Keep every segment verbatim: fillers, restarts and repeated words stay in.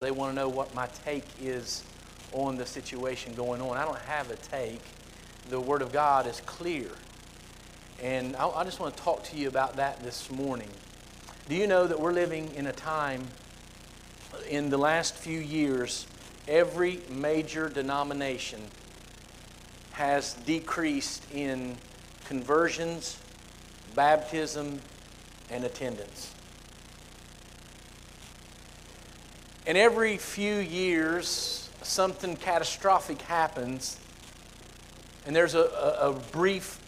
They want to know what my take is on the situation going on. I don't have a take. The Word of God is clear. And I, I just want to talk to you about that this morning. Do you know that we're living in a time, in the last few years, every major denomination has decreased in conversions, baptism, and attendance. And every few years, something catastrophic happens, and there's a, a, a brief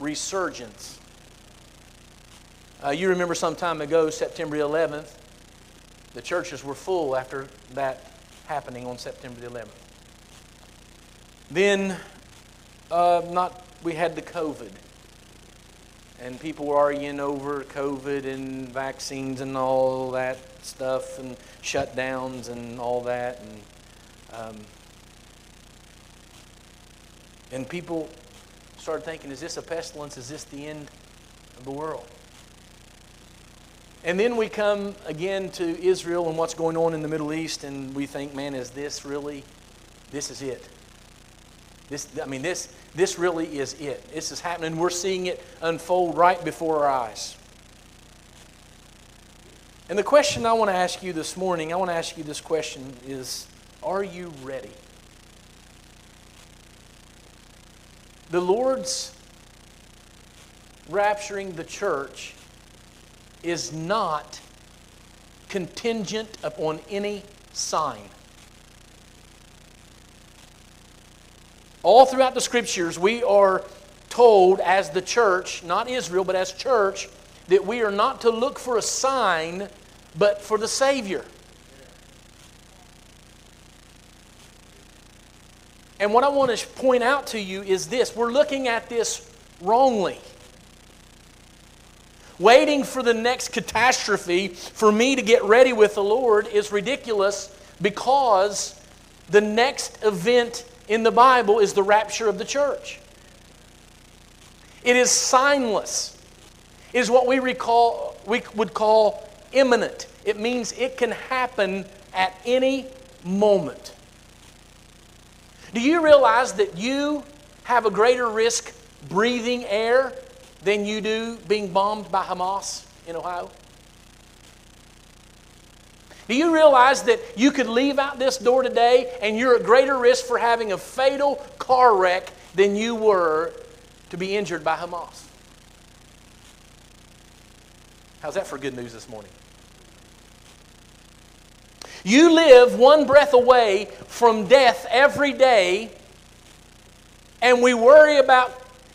resurgence. Uh, you remember some time ago, September eleventh, the churches were full after that happening on September the eleventh. Then, uh, not we had the COVID, and people were arguing over COVID and vaccines and all that stuff and shutdowns and all that, and um, and people started thinking, is this a pestilence? Is this the end of the world? And then we come again to Israel and what's going on in the Middle East, and we think, man, is this really, this is it? This, I mean, this, this really is it. This is happening. We're seeing it unfold right before our eyes. And the question I want to ask you this morning, I want to ask you this question is, are you ready? The Lord's rapturing the church is not contingent upon any sign. All throughout the Scriptures, we are told as the church, not Israel, but as church, that we are not to look for a sign, but for the Savior. And what I want to point out to you is this. We're looking at this wrongly. Waiting for the next catastrophe for me to get ready with the Lord is ridiculous, because the next event in the Bible is the rapture of the church. It is signless. It is what we recall we would call imminent. It means it can happen at any moment. Do you realize that you have a greater risk breathing air than you do being bombed by Hamas in Ohio? Do you realize that you could leave out this door today and you're at greater risk for having a fatal car wreck than you were to be injured by Hamas? How's that for good news this morning? You live one breath away from death every day, and we worry about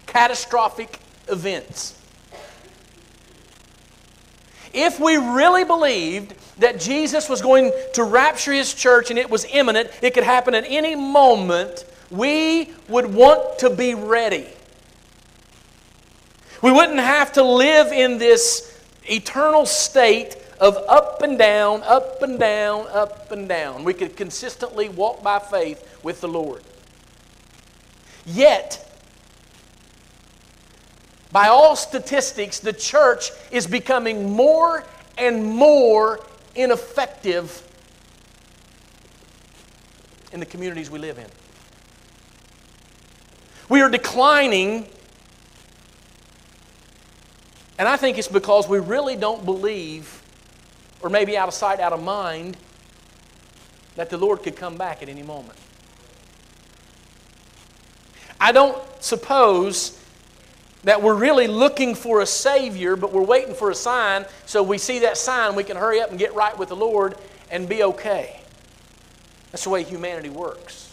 catastrophic events. If we really believed that Jesus was going to rapture His church and it was imminent, it could happen at any moment, we would want to be ready. We wouldn't have to live in this eternal state of up and down, up and down, up and down. We could consistently walk by faith with the Lord. Yet, by all statistics, the church is becoming more and more ineffective in the communities we live in. We are declining. And I think it's because we really don't believe, or maybe out of sight, out of mind, that the Lord could come back at any moment. I don't suppose that we're really looking for a Savior, but we're waiting for a sign, so we see that sign, we can hurry up and get right with the Lord and be okay. That's the way humanity works.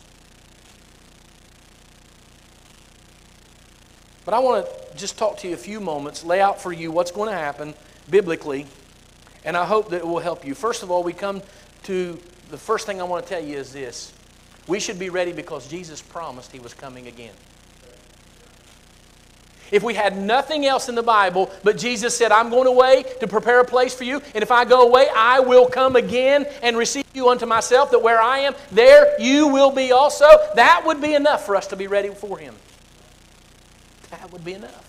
But I want to just talk to you a few moments, lay out for you what's going to happen biblically, and I hope that it will help you. First of all, we come to the first thing I want to tell you is this. We should be ready because Jesus promised He was coming again. If we had nothing else in the Bible, but Jesus said, I'm going away to prepare a place for you, and if I go away, I will come again and receive you unto myself, that where I am, there you will be also. That would be enough for us to be ready for Him. That would be enough.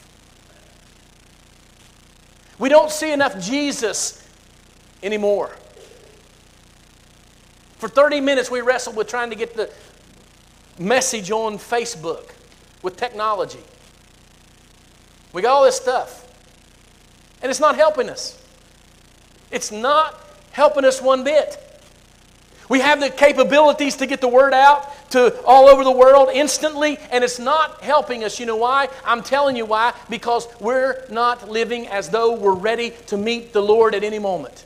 We don't see enough Jesus anymore. For thirty minutes, we wrestled with trying to get the message on Facebook with technology. We got all this stuff. And it's not helping us. It's not helping us one bit. We have the capabilities to get the word out to all over the world instantly, and it's not helping us. You know why? I'm telling you why. Because we're not living as though we're ready to meet the Lord at any moment.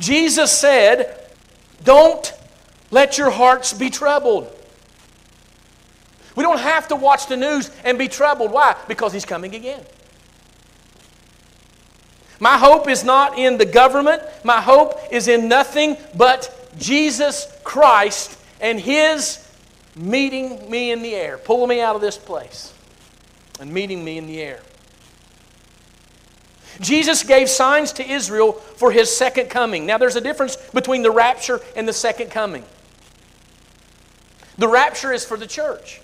Jesus said, don't let your hearts be troubled. We don't have to watch the news and be troubled. Why? Because He's coming again. My hope is not in the government. My hope is in nothing but Jesus Christ and His meeting me in the air, pulling me out of this place and meeting me in the air. Jesus gave signs to Israel for His second coming. Now there's a difference between the rapture and the second coming. The rapture is for the church.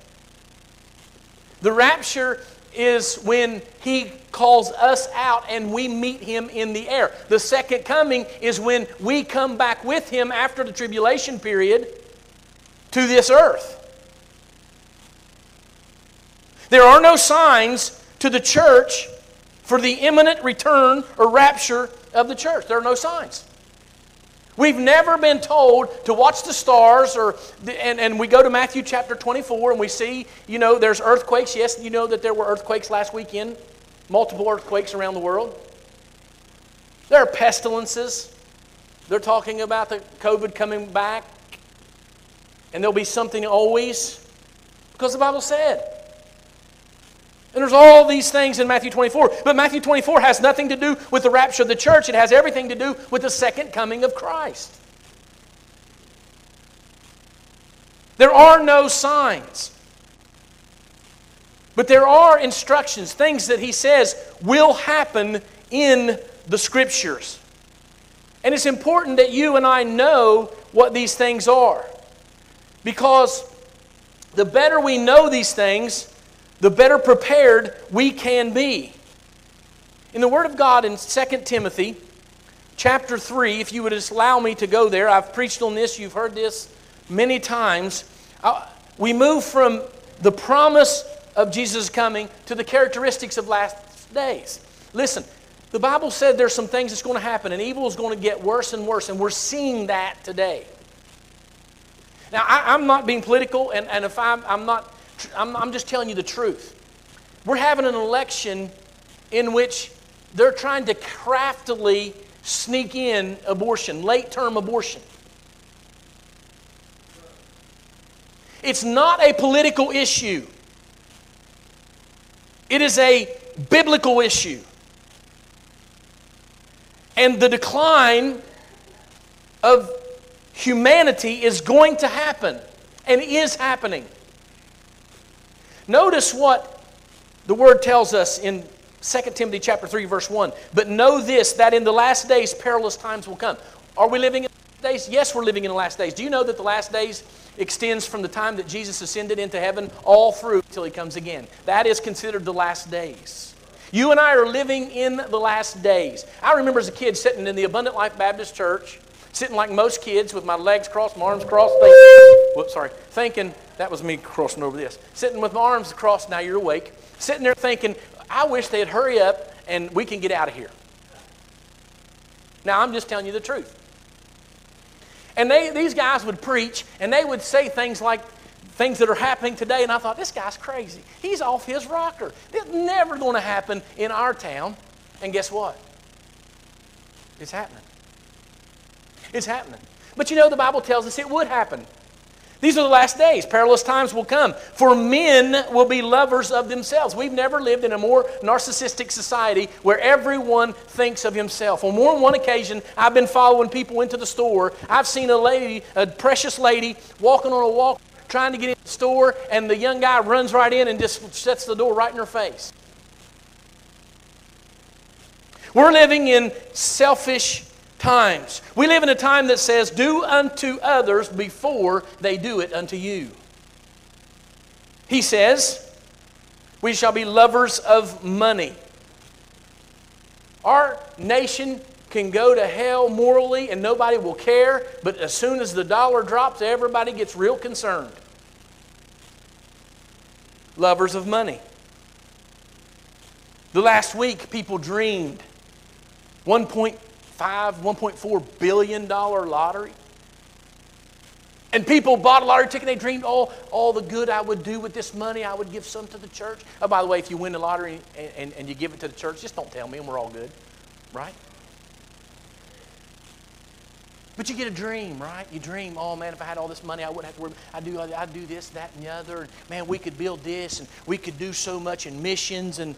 The rapture is when He calls us out and we meet Him in the air. The second coming is when we come back with Him after the tribulation period to this earth. There are no signs to the church for the imminent return or rapture of the church. There are no signs. We've never been told to watch the stars, or and, and we go to Matthew chapter twenty-four and we see, you know, there's earthquakes. Yes, you know that there were earthquakes last weekend, multiple earthquakes around the world. There are pestilences. They're talking about the COVID coming back, and there'll be something always, because the Bible said. And there's all these things in Matthew twenty-four. But Matthew twenty-four has nothing to do with the rapture of the church. It has everything to do with the second coming of Christ. There are no signs. But there are instructions, things that He says will happen in the Scriptures. And it's important that you and I know what these things are. Because the better we know these things, the better prepared we can be. In the Word of God in Second Timothy chapter three, if you would just allow me to go there, I've preached on this, you've heard this many times. We move from the promise of Jesus' coming to the characteristics of last days. Listen, the Bible said there's some things that's going to happen, and evil is going to get worse and worse, and we're seeing that today. Now, I, I'm not being political, and, and if I'm, I'm not... I'm, I'm just telling you the truth. We're having an election in which they're trying to craftily sneak in abortion, late-term abortion. It's not a political issue. It is a biblical issue. And the decline of humanity is going to happen and is happening. Notice what the Word tells us in Second Timothy chapter three, verse one. But know this, that in the last days perilous times will come. Are we living in the last days? Yes, we're living in the last days. Do you know that the last days extends from the time that Jesus ascended into heaven all through until He comes again? That is considered the last days. You and I are living in the last days. I remember as a kid sitting in the Abundant Life Baptist Church, sitting like most kids with my legs crossed, my arms crossed, thinking, whoops, sorry, thinking, that was me crossing over this. Sitting with my arms crossed, now you're awake. Sitting there thinking, I wish they'd hurry up and we can get out of here. Now, I'm just telling you the truth. And they, these guys would preach, and they would say things like things that are happening today, and I thought, this guy's crazy. He's off his rocker. That's never going to happen in our town. And guess what? It's happening. It's happening. But you know, the Bible tells us it would happen. These are the last days. Perilous times will come. For men will be lovers of themselves. We've never lived in a more narcissistic society where everyone thinks of himself. On more than one occasion, I've been following people into the store. I've seen a lady, a precious lady, walking on a walk, trying to get in the store, and the young guy runs right in and just sets the door right in her face. We're living in selfish times. We live in a time that says, do unto others before they do it unto you. He says, we shall be lovers of money. Our nation can go to hell morally and nobody will care, but as soon as the dollar drops, everybody gets real concerned. Lovers of money. The last week, people dreamed one point five, one point four billion dollar lottery. And people bought a lottery ticket and they dreamed, oh, all the good I would do with this money, I would give some to the church. Oh, by the way, if you win the lottery and, and, and you give it to the church, just don't tell me and we're all good, right? But you get a dream, right? You dream, oh man, if I had all this money, I wouldn't have to worry. I'd do, I'd do this, that, and the other. And man, we could build this and we could do so much in missions. And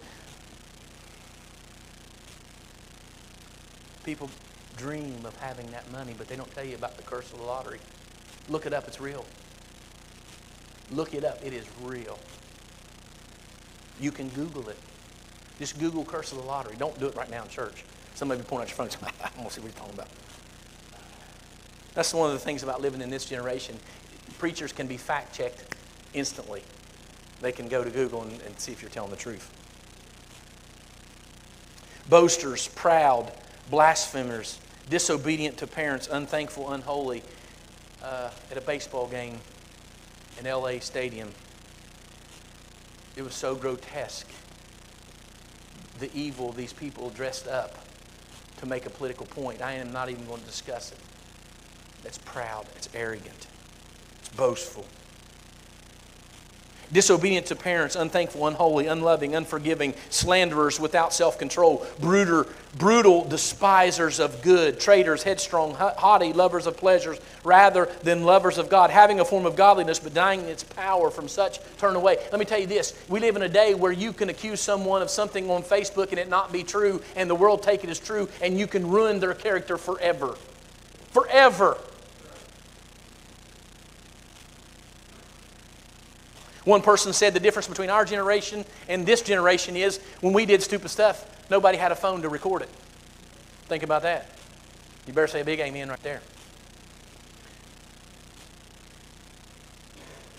people dream of having that money, but they don't tell you about the curse of the lottery. Look it up. It's real. Look it up. It is real. You can Google it. Just Google curse of the lottery. Don't do it right now in church. Somebody will point out your phone and say, I don't see what you're talking about. That's one of the things about living in this generation. Preachers can be fact-checked instantly. They can go to Google and, and see if you're telling the truth. Boasters, proud, blasphemers, disobedient to parents, unthankful, unholy. Uh, at a baseball game in L A Stadium. It was so grotesque, the evil these people dressed up to make a political point. I am not even going to discuss it. That's proud. It's arrogant. It's boastful. Disobedient to parents, unthankful, unholy, unloving, unforgiving, slanderers without self-control, brutal, brutal despisers of good, traitors, headstrong, haughty, lovers of pleasures rather than lovers of God, having a form of godliness but denying its power, from such turn away. Let me tell you this. We live in a day where you can accuse someone of something on Facebook and it not be true, and the world take it as true, and you can ruin their character forever. Forever. One person said the difference between our generation and this generation is when we did stupid stuff, nobody had a phone to record it. Think about that. You better say a big amen right there.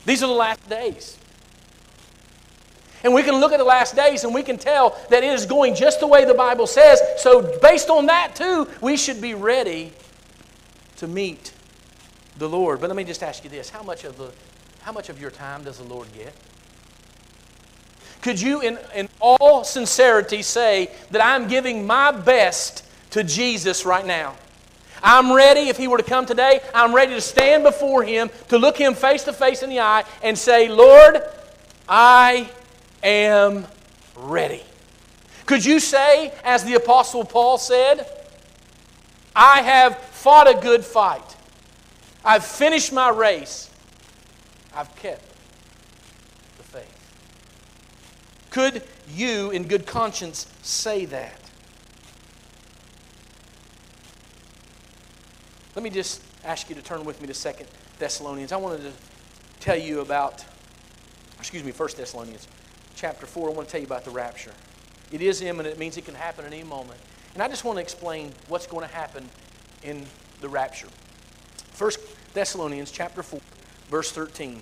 These are the last days. And we can look at the last days and we can tell that it is going just the way the Bible says. So based on that too, we should be ready to meet the Lord. But let me just ask you this. How much of the How much of your time does the Lord get? Could you, in, in all sincerity, say that I'm giving my best to Jesus right now? I'm ready, if He were to come today, I'm ready to stand before Him, to look Him face to face in the eye and say, Lord, I am ready. Could you say, as the Apostle Paul said, I have fought a good fight. I've finished my race. I've kept the faith. Could you, in good conscience, say that? Let me just ask you to turn with me to Second Thessalonians. I wanted to tell you about, excuse me, First Thessalonians chapter four. I want to tell you about the rapture. It is imminent. It means it can happen at any moment. And I just want to explain what's going to happen in the rapture. First Thessalonians chapter four. Verse thirteen,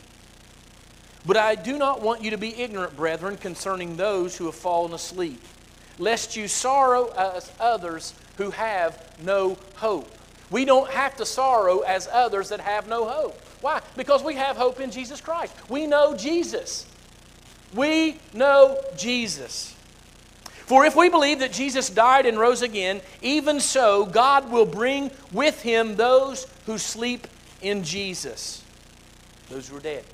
but I do not want you to be ignorant, brethren, concerning those who have fallen asleep, lest you sorrow as others who have no hope. We don't have to sorrow as others that have no hope. Why? Because we have hope in Jesus Christ. We know Jesus. We know Jesus. For if we believe that Jesus died and rose again, even so God will bring with Him those who sleep in Jesus. Those who are dead.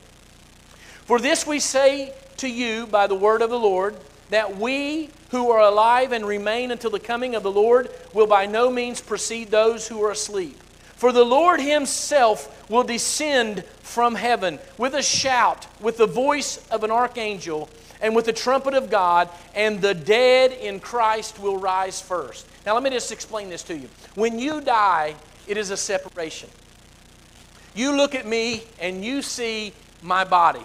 For this we say to you by the word of the Lord, that we who are alive and remain until the coming of the Lord will by no means precede those who are asleep. For the Lord Himself will descend from heaven with a shout, with the voice of an archangel, and with the trumpet of God, and the dead in Christ will rise first. Now let me just explain this to you. When you die, it is a separation. You look at me and you see my body.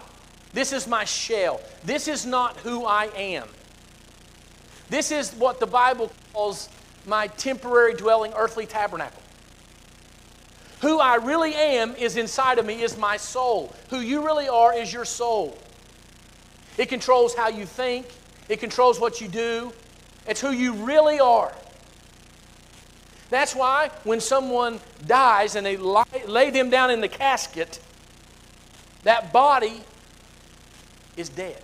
This is my shell. This is not who I am. This is what the Bible calls my temporary dwelling earthly tabernacle. Who I really am is inside of me, is my soul. Who you really are is your soul. It controls how you think. It controls what you do. It's who you really are. That's why when someone dies and they lay them down in the casket, that body is dead.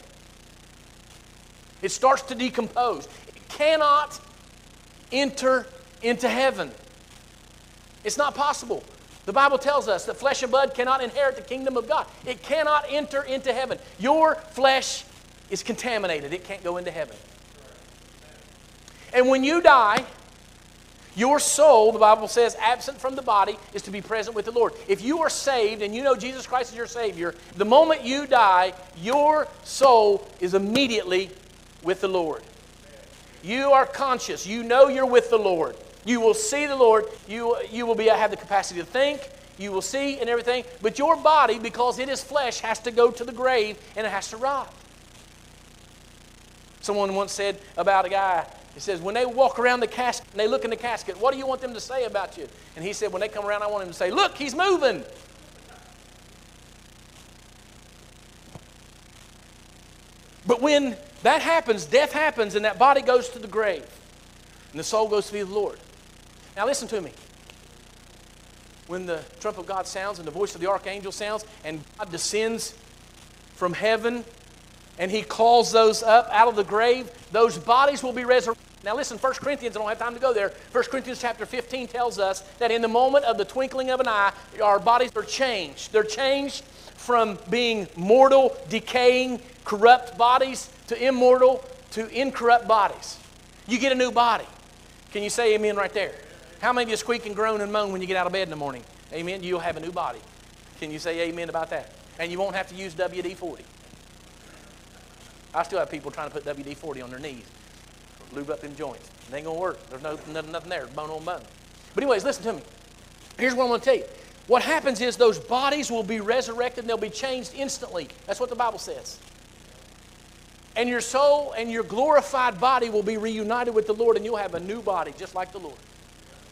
It starts to decompose. It cannot enter into heaven. It's not possible. The Bible tells us that flesh and blood cannot inherit the kingdom of God. It cannot enter into heaven. Your flesh is contaminated. It can't go into heaven. And when you die, your soul, the Bible says, absent from the body, is to be present with the Lord. If you are saved and you know Jesus Christ is your Savior, the moment you die, your soul is immediately with the Lord. You are conscious. You know you're with the Lord. You will see the Lord. You, you will be, have the capacity to think. You will see and everything. But your body, because it is flesh, has to go to the grave and it has to rot. Someone once said about a guy, he says, when they walk around the casket and they look in the casket, what do you want them to say about you? And he said, when they come around, I want them to say, look, he's moving. But when that happens, death happens, and that body goes to the grave. And the soul goes to be the Lord. Now listen to me. When the trump of God sounds and the voice of the archangel sounds and God descends from heaven and He calls those up out of the grave, those bodies will be resurrected. Now listen, First Corinthians, I don't have time to go there. First Corinthians chapter fifteen tells us that in the moment of the twinkling of an eye, our bodies are changed. They're changed from being mortal, decaying, corrupt bodies to immortal, to incorrupt bodies. You get a new body. Can you say amen right there? How many of you squeak and groan and moan when you get out of bed in the morning? Amen? You'll have a new body. Can you say amen about that? And you won't have to use W D forty. I still have people trying to put W D forty on their knees. Lube up them joints. It ain't going to work. There's no, nothing, nothing there. Bone on bone. But anyways, listen to me. Here's what I want to tell you. What happens is those bodies will be resurrected and they'll be changed instantly. That's what the Bible says. And your soul and your glorified body will be reunited with the Lord, and you'll have a new body just like the Lord.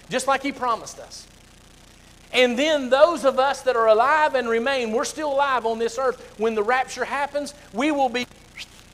Just like He promised us. And then those of us that are alive and remain, we're still alive on this earth. When the rapture happens, we will be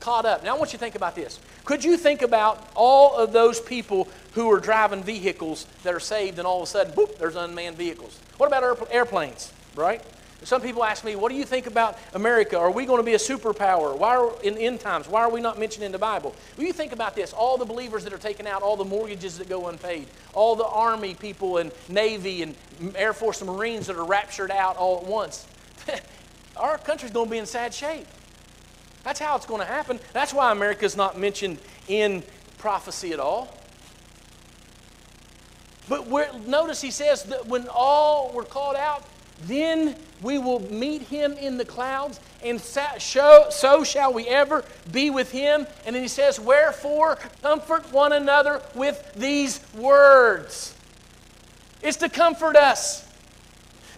caught up. Now I want you to think about this. Could you think about all of those people who are driving vehicles that are saved and all of a sudden, boop, there's unmanned vehicles. What about airplanes, right? Some people ask me, what do you think about America? Are we going to be a superpower? Why are, in end times, why are we not mentioned in the Bible? Well, you think about this. All the believers that are taken out, all the mortgages that go unpaid, all the Army people and Navy and Air Force and Marines that are raptured out all at once. Our country's going to be in sad shape. That's how it's going to happen. That's why America's not mentioned in prophecy at all. But we're, notice he says that when all were called out, then we will meet Him in the clouds, and so, so shall we ever be with Him. And then he says, wherefore, comfort one another with these words. It's to comfort us.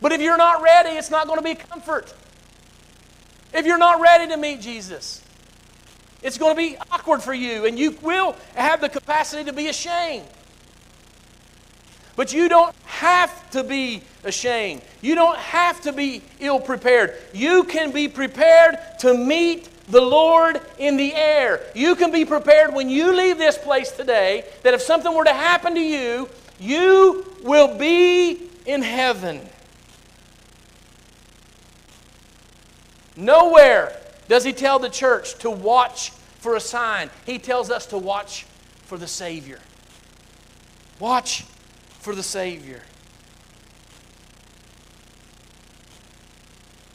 But if you're not ready, it's not going to be comfort. If you're not ready to meet Jesus, it's going to be awkward for you, and you will have the capacity to be ashamed. But you don't have to be ashamed. You don't have to be ill-prepared. You can be prepared to meet the Lord in the air. You can be prepared when you leave this place today that if something were to happen to you, you will be in heaven. Nowhere does He tell the church to watch for a sign. He tells us to watch for the Savior. Watch for the Savior.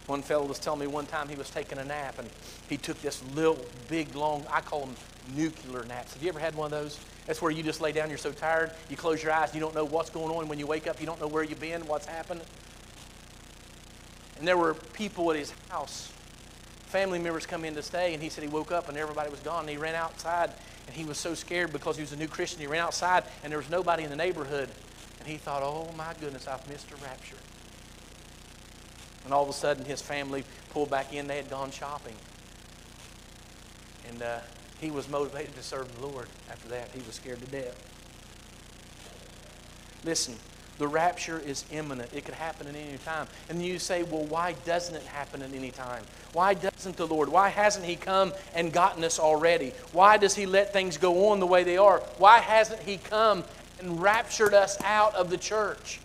One fellow was telling me one time he was taking a nap, and he took this little, big, long, I call them nuclear naps. Have you ever had one of those? That's where you just lay down, you're so tired, you close your eyes, you don't know what's going on. When you wake up, you don't know where you've been, what's happened. And there were people at his house, family members come in to stay, and he said he woke up and everybody was gone, and he ran outside, and he was so scared because he was a new Christian. He ran outside, and there was nobody in the neighborhood. And he thought, oh my goodness, I've missed a rapture. And all of a sudden, his family pulled back in. They had gone shopping. And uh, he was motivated to serve the Lord after that. He was scared to death. Listen, the rapture is imminent. It could happen at any time. And you say, well, why doesn't it happen at any time? Why doesn't the Lord? Why hasn't He come and gotten us already? Why does He let things go on the way they are? Why hasn't He come and raptured us out of the church?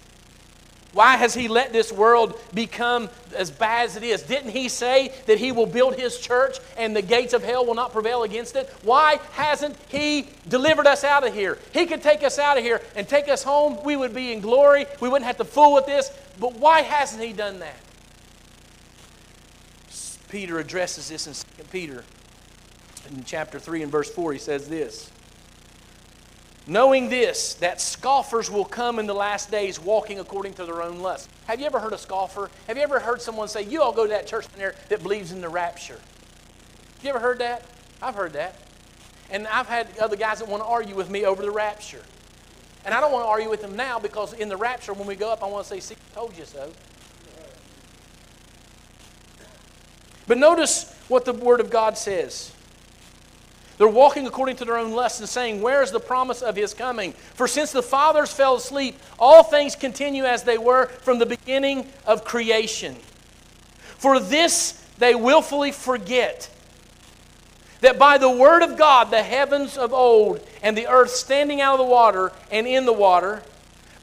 Why has He let this world become as bad as it is? Didn't He say that He will build His church and the gates of hell will not prevail against it? Why hasn't He delivered us out of here? He could take us out of here and take us home. We would be in glory. We wouldn't have to fool with this. But why hasn't He done that? Peter addresses this in Second Peter. In chapter three and verse four, he says this. Knowing this, that scoffers will come in the last days walking according to their own lust. Have you ever heard a scoffer? Have you ever heard someone say, you all go to that church in there that believes in the rapture? You ever heard that? I've heard that. And I've had other guys that want to argue with me over the rapture. And I don't want to argue with them now because in the rapture, when we go up, I want to say, see, I told you so. But notice what the Word of God says. They're walking according to their own lusts and saying, where is the promise of His coming? For since the fathers fell asleep, all things continue as they were from the beginning of creation. For this they willfully forget, that by the word of God the heavens of old and the earth standing out of the water and in the water,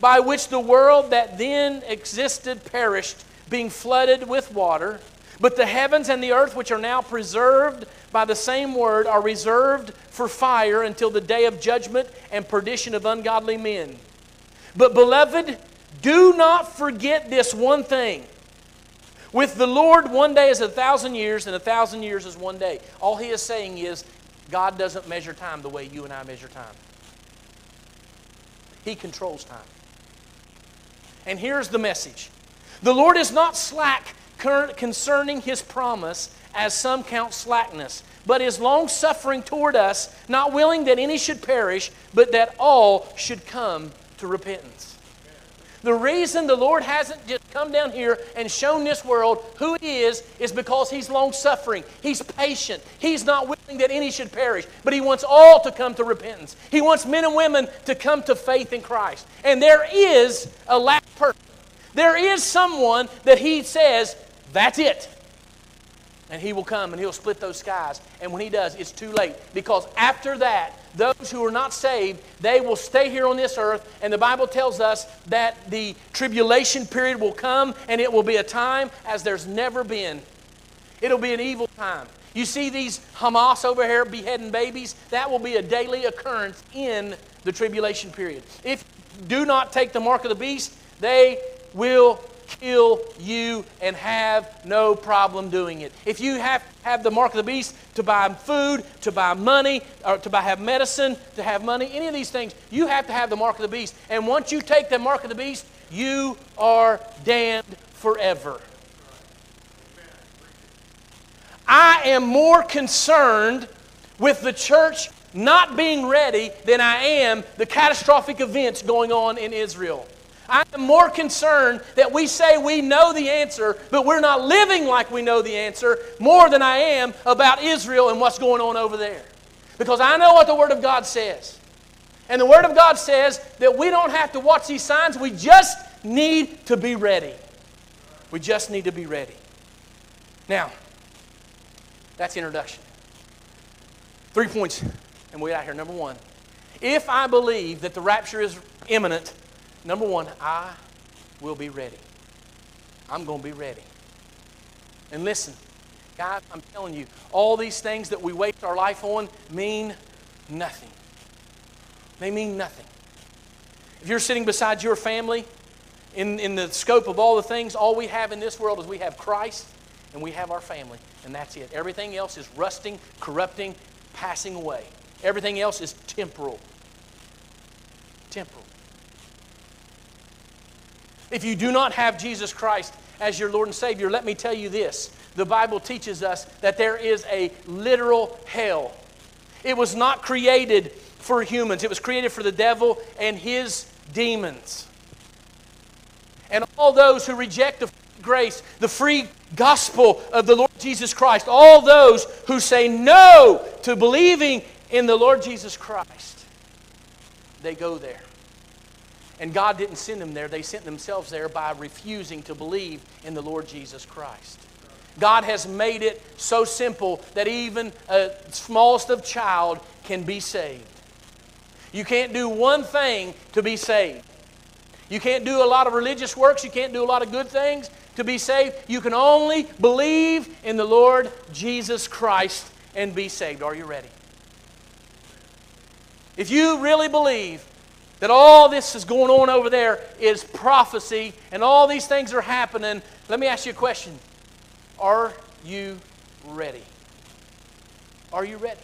by which the world that then existed perished, being flooded with water. But the heavens and the earth, which are now preserved by the same word, are reserved for fire until the day of judgment and perdition of ungodly men. But beloved, do not forget this one thing. With the Lord, one day is a thousand years, and a thousand years is one day. All He is saying is, God doesn't measure time the way you and I measure time. He controls time. And here's the message. The Lord is not slack concerning His promise, as some count slackness, but is long-suffering toward us, not willing that any should perish, but that all should come to repentance. The reason the Lord hasn't just come down here and shown this world who He is, is because He's long-suffering. He's patient. He's not willing that any should perish, but He wants all to come to repentance. He wants men and women to come to faith in Christ. And there is a last person. There is someone that He says, that's it. And He will come and He'll split those skies. And when He does, it's too late. Because after that, those who are not saved, they will stay here on this earth. And the Bible tells us that the tribulation period will come, and it will be a time as there's never been. It'll be an evil time. You see these Hamas over here beheading babies? That will be a daily occurrence in the tribulation period. If you do not take the mark of the beast, they will kill you and have no problem doing it. If you have, have the mark of the beast to buy food, to buy money, or to buy, have medicine, to have money, any of these things, you have to have the mark of the beast. And once you take the mark of the beast, you are damned forever. I am more concerned with the church not being ready than I am the catastrophic events going on in Israel. I am more concerned that we say we know the answer, but we're not living like we know the answer, more than I am about Israel and what's going on over there. Because I know what the Word of God says. And the Word of God says that we don't have to watch these signs. We just need to be ready. We just need to be ready. Now, that's introduction. Three points, and we're out here. Number one, if I believe that the rapture is imminent, number one, I will be ready. I'm going to be ready. And listen, guys, I'm telling you, all these things that we waste our life on mean nothing. They mean nothing. If you're sitting beside your family, in, in the scope of all the things, all we have in this world is we have Christ and we have our family, and that's it. Everything else is rusting, corrupting, passing away. Everything else is temporal. Temporal. If you do not have Jesus Christ as your Lord and Savior, let me tell you this. The Bible teaches us that there is a literal hell. It was not created for humans. It was created for the devil and his demons. And all those who reject the grace, the free gospel of the Lord Jesus Christ, all those who say no to believing in the Lord Jesus Christ, they go there. And God didn't send them there. They sent themselves there by refusing to believe in the Lord Jesus Christ. God has made it so simple that even a smallest of child can be saved. You can't do one thing to be saved. You can't do a lot of religious works. You can't do a lot of good things to be saved. You can only believe in the Lord Jesus Christ and be saved. Are you ready? If you really believe that all this is going on over there is prophecy and all these things are happening, let me ask you a question. Are you ready? Are you ready?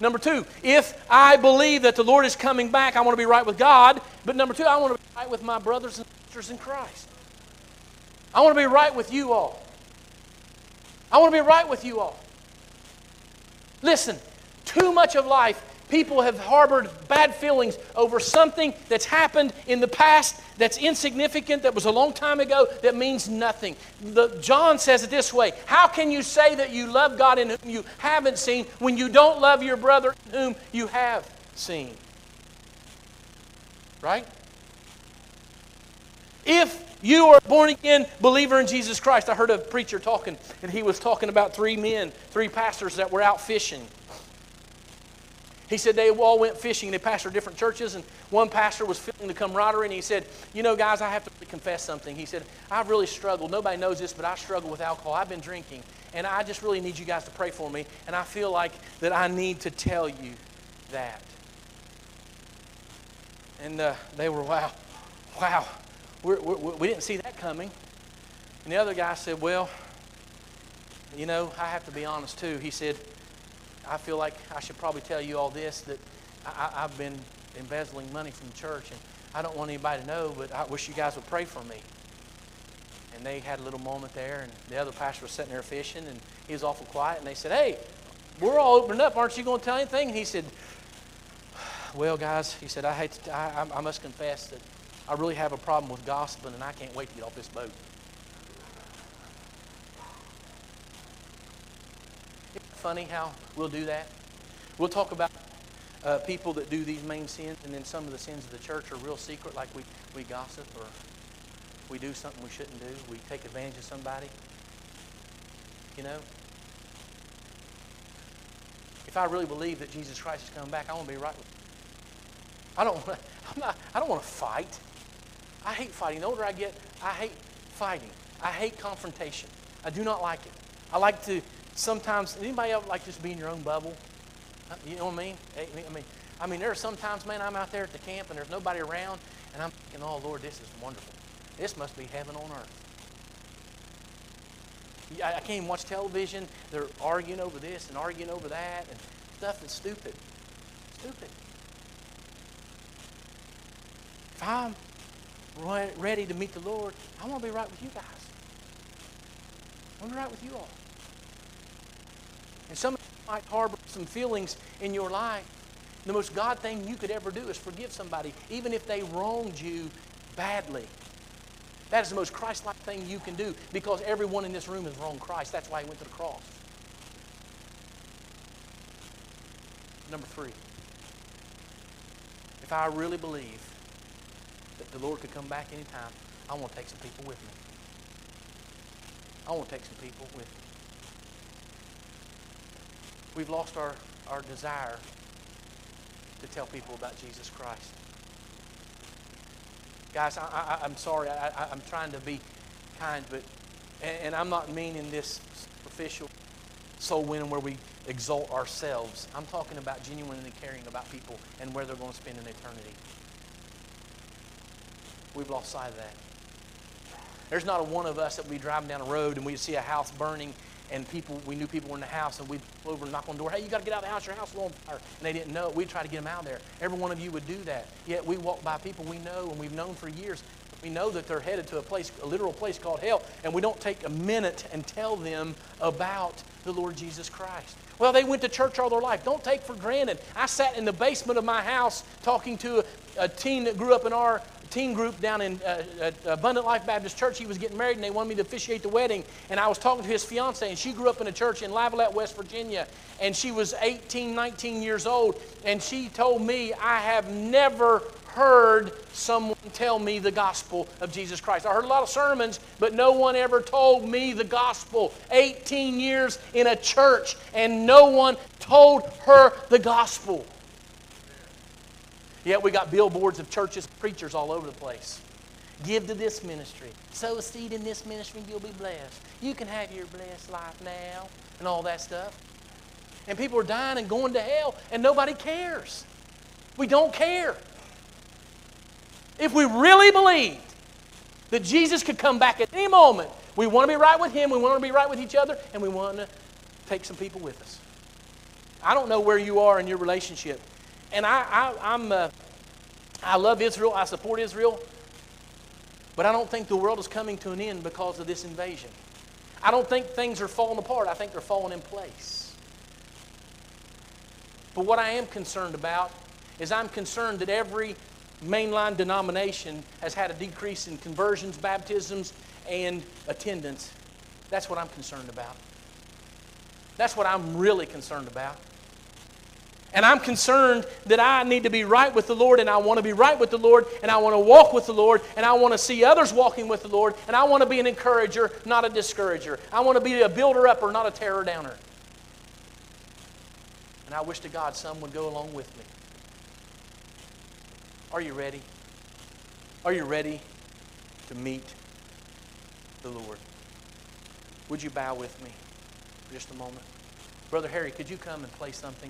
Number two, if I believe that the Lord is coming back, I want to be right with God. But number two, I want to be right with my brothers and sisters in Christ. I want to be right with you all. I want to be right with you all. Listen, too much of life, people have harbored bad feelings over something that's happened in the past that's insignificant, that was a long time ago, that means nothing. The, John says it this way, how can you say that you love God in whom you haven't seen when you don't love your brother in whom you have seen? Right? If you are a born-again believer in Jesus Christ, I heard a preacher talking, and he was talking about three men, three pastors that were out fishing. He said they all went fishing. They pastored different churches, and one pastor was feeling the camaraderie, and he said, you know, guys, I have to confess something. He said, I've really struggled. Nobody knows this, but I struggle with alcohol. I've been drinking, and I just really need you guys to pray for me, and I feel like that I need to tell you that. And uh, they were, wow, wow. We're, we're, we didn't see that coming. And the other guy said, well, you know, I have to be honest too. He said, I feel like I should probably tell you all this, that I, I've been embezzling money from the church, and I don't want anybody to know, but I wish you guys would pray for me. And they had a little moment there, and the other pastor was sitting there fishing, and he was awful quiet, and they said, hey, we're all opening up. Aren't you going to tell anything? And he said, well, guys, he said, I hate to, I, I must confess that I really have a problem with gossiping, and I can't wait to get off this boat. Isn't it funny how we'll do that? We'll talk about uh, people that do these main sins, and then some of the sins of the church are real secret, like we, we gossip or we do something we shouldn't do. We take advantage of somebody. You know? If I really believe that Jesus Christ is coming back, I want to be right with you. I don't want to, I don't want to fight. I hate fighting. The older I get, I hate fighting. I hate confrontation. I do not like it. I like to sometimes, anybody else like just be in your own bubble? You know what I mean? I mean, I mean, there are sometimes, man, I'm out there at the camp and there's nobody around and I'm thinking, oh, Lord, this is wonderful. This must be heaven on earth. I, I can't even watch television. They're arguing over this and arguing over that and stuff that's stupid. Stupid. If I'm ready to meet the Lord, I want to be right with you guys. I want to be right with you all. And some of you might harbor some feelings in your life. The most God thing you could ever do is forgive somebody, even if they wronged you badly. That is the most Christ-like thing you can do, because everyone in this room has wronged Christ. That's why he went to the cross. Number three, if I really believe that the Lord could come back anytime, I want to take some people with me. I want to take some people with me. We've lost our, our desire to tell people about Jesus Christ. Guys, I, I, I'm sorry. I, I, I'm trying to be kind, but and, and I'm not meaning this superficial soul winning where we exalt ourselves. I'm talking about genuinely caring about people and where they're going to spend an eternity. We've lost sight of that. There's not a one of us that we driving down a road and we see a house burning and people we knew people were in the house and we'd pull over and knock on the door. Hey, you got to get out of the house. Your house is on fire. And they didn't know it. We'd try to get them out of there. Every one of you would do that. Yet we walk by people we know and we've known for years. We know that they're headed to a place, a literal place called hell, and we don't take a minute and tell them about the Lord Jesus Christ. Well, they went to church all their life. Don't take for granted. I sat in the basement of my house talking to a, a teen that grew up in our teen group down in uh, Abundant Life Baptist Church. He was getting married, and they wanted me to officiate the wedding. And I was talking to his fiancée, and she grew up in a church in Lavalette, West Virginia. And she was eighteen, nineteen years old. And she told me, I have never heard someone tell me the gospel of Jesus Christ. I heard a lot of sermons, but no one ever told me the gospel. eighteen years in a church, and no one told her the gospel. Yet we got billboards of churches, preachers all over the place. Give to this ministry. Sow a seed in this ministry and you'll be blessed. You can have your blessed life now and all that stuff. And people are dying and going to hell and nobody cares. We don't care. If we really believed that Jesus could come back at any moment, we want to be right with Him, we want to be right with each other, and we want to take some people with us. I don't know where you are in your relationship. And I, I, I'm, uh, I love Israel. I support Israel. But I don't think the world is coming to an end because of this invasion. I don't think things are falling apart. I think they're falling in place. But what I am concerned about is I'm concerned that every mainline denomination has had a decrease in conversions, baptisms, and attendance. That's what I'm concerned about. That's what I'm really concerned about. And I'm concerned that I need to be right with the Lord, and I want to be right with the Lord, and I want to walk with the Lord, and I want to see others walking with the Lord, and I want to be an encourager, not a discourager. I want to be a builder-upper, not a tearer-downer. And I wish to God some would go along with me. Are you ready? Are you ready to meet the Lord? Would you bow with me for just a moment? Brother Harry, could you come and play something?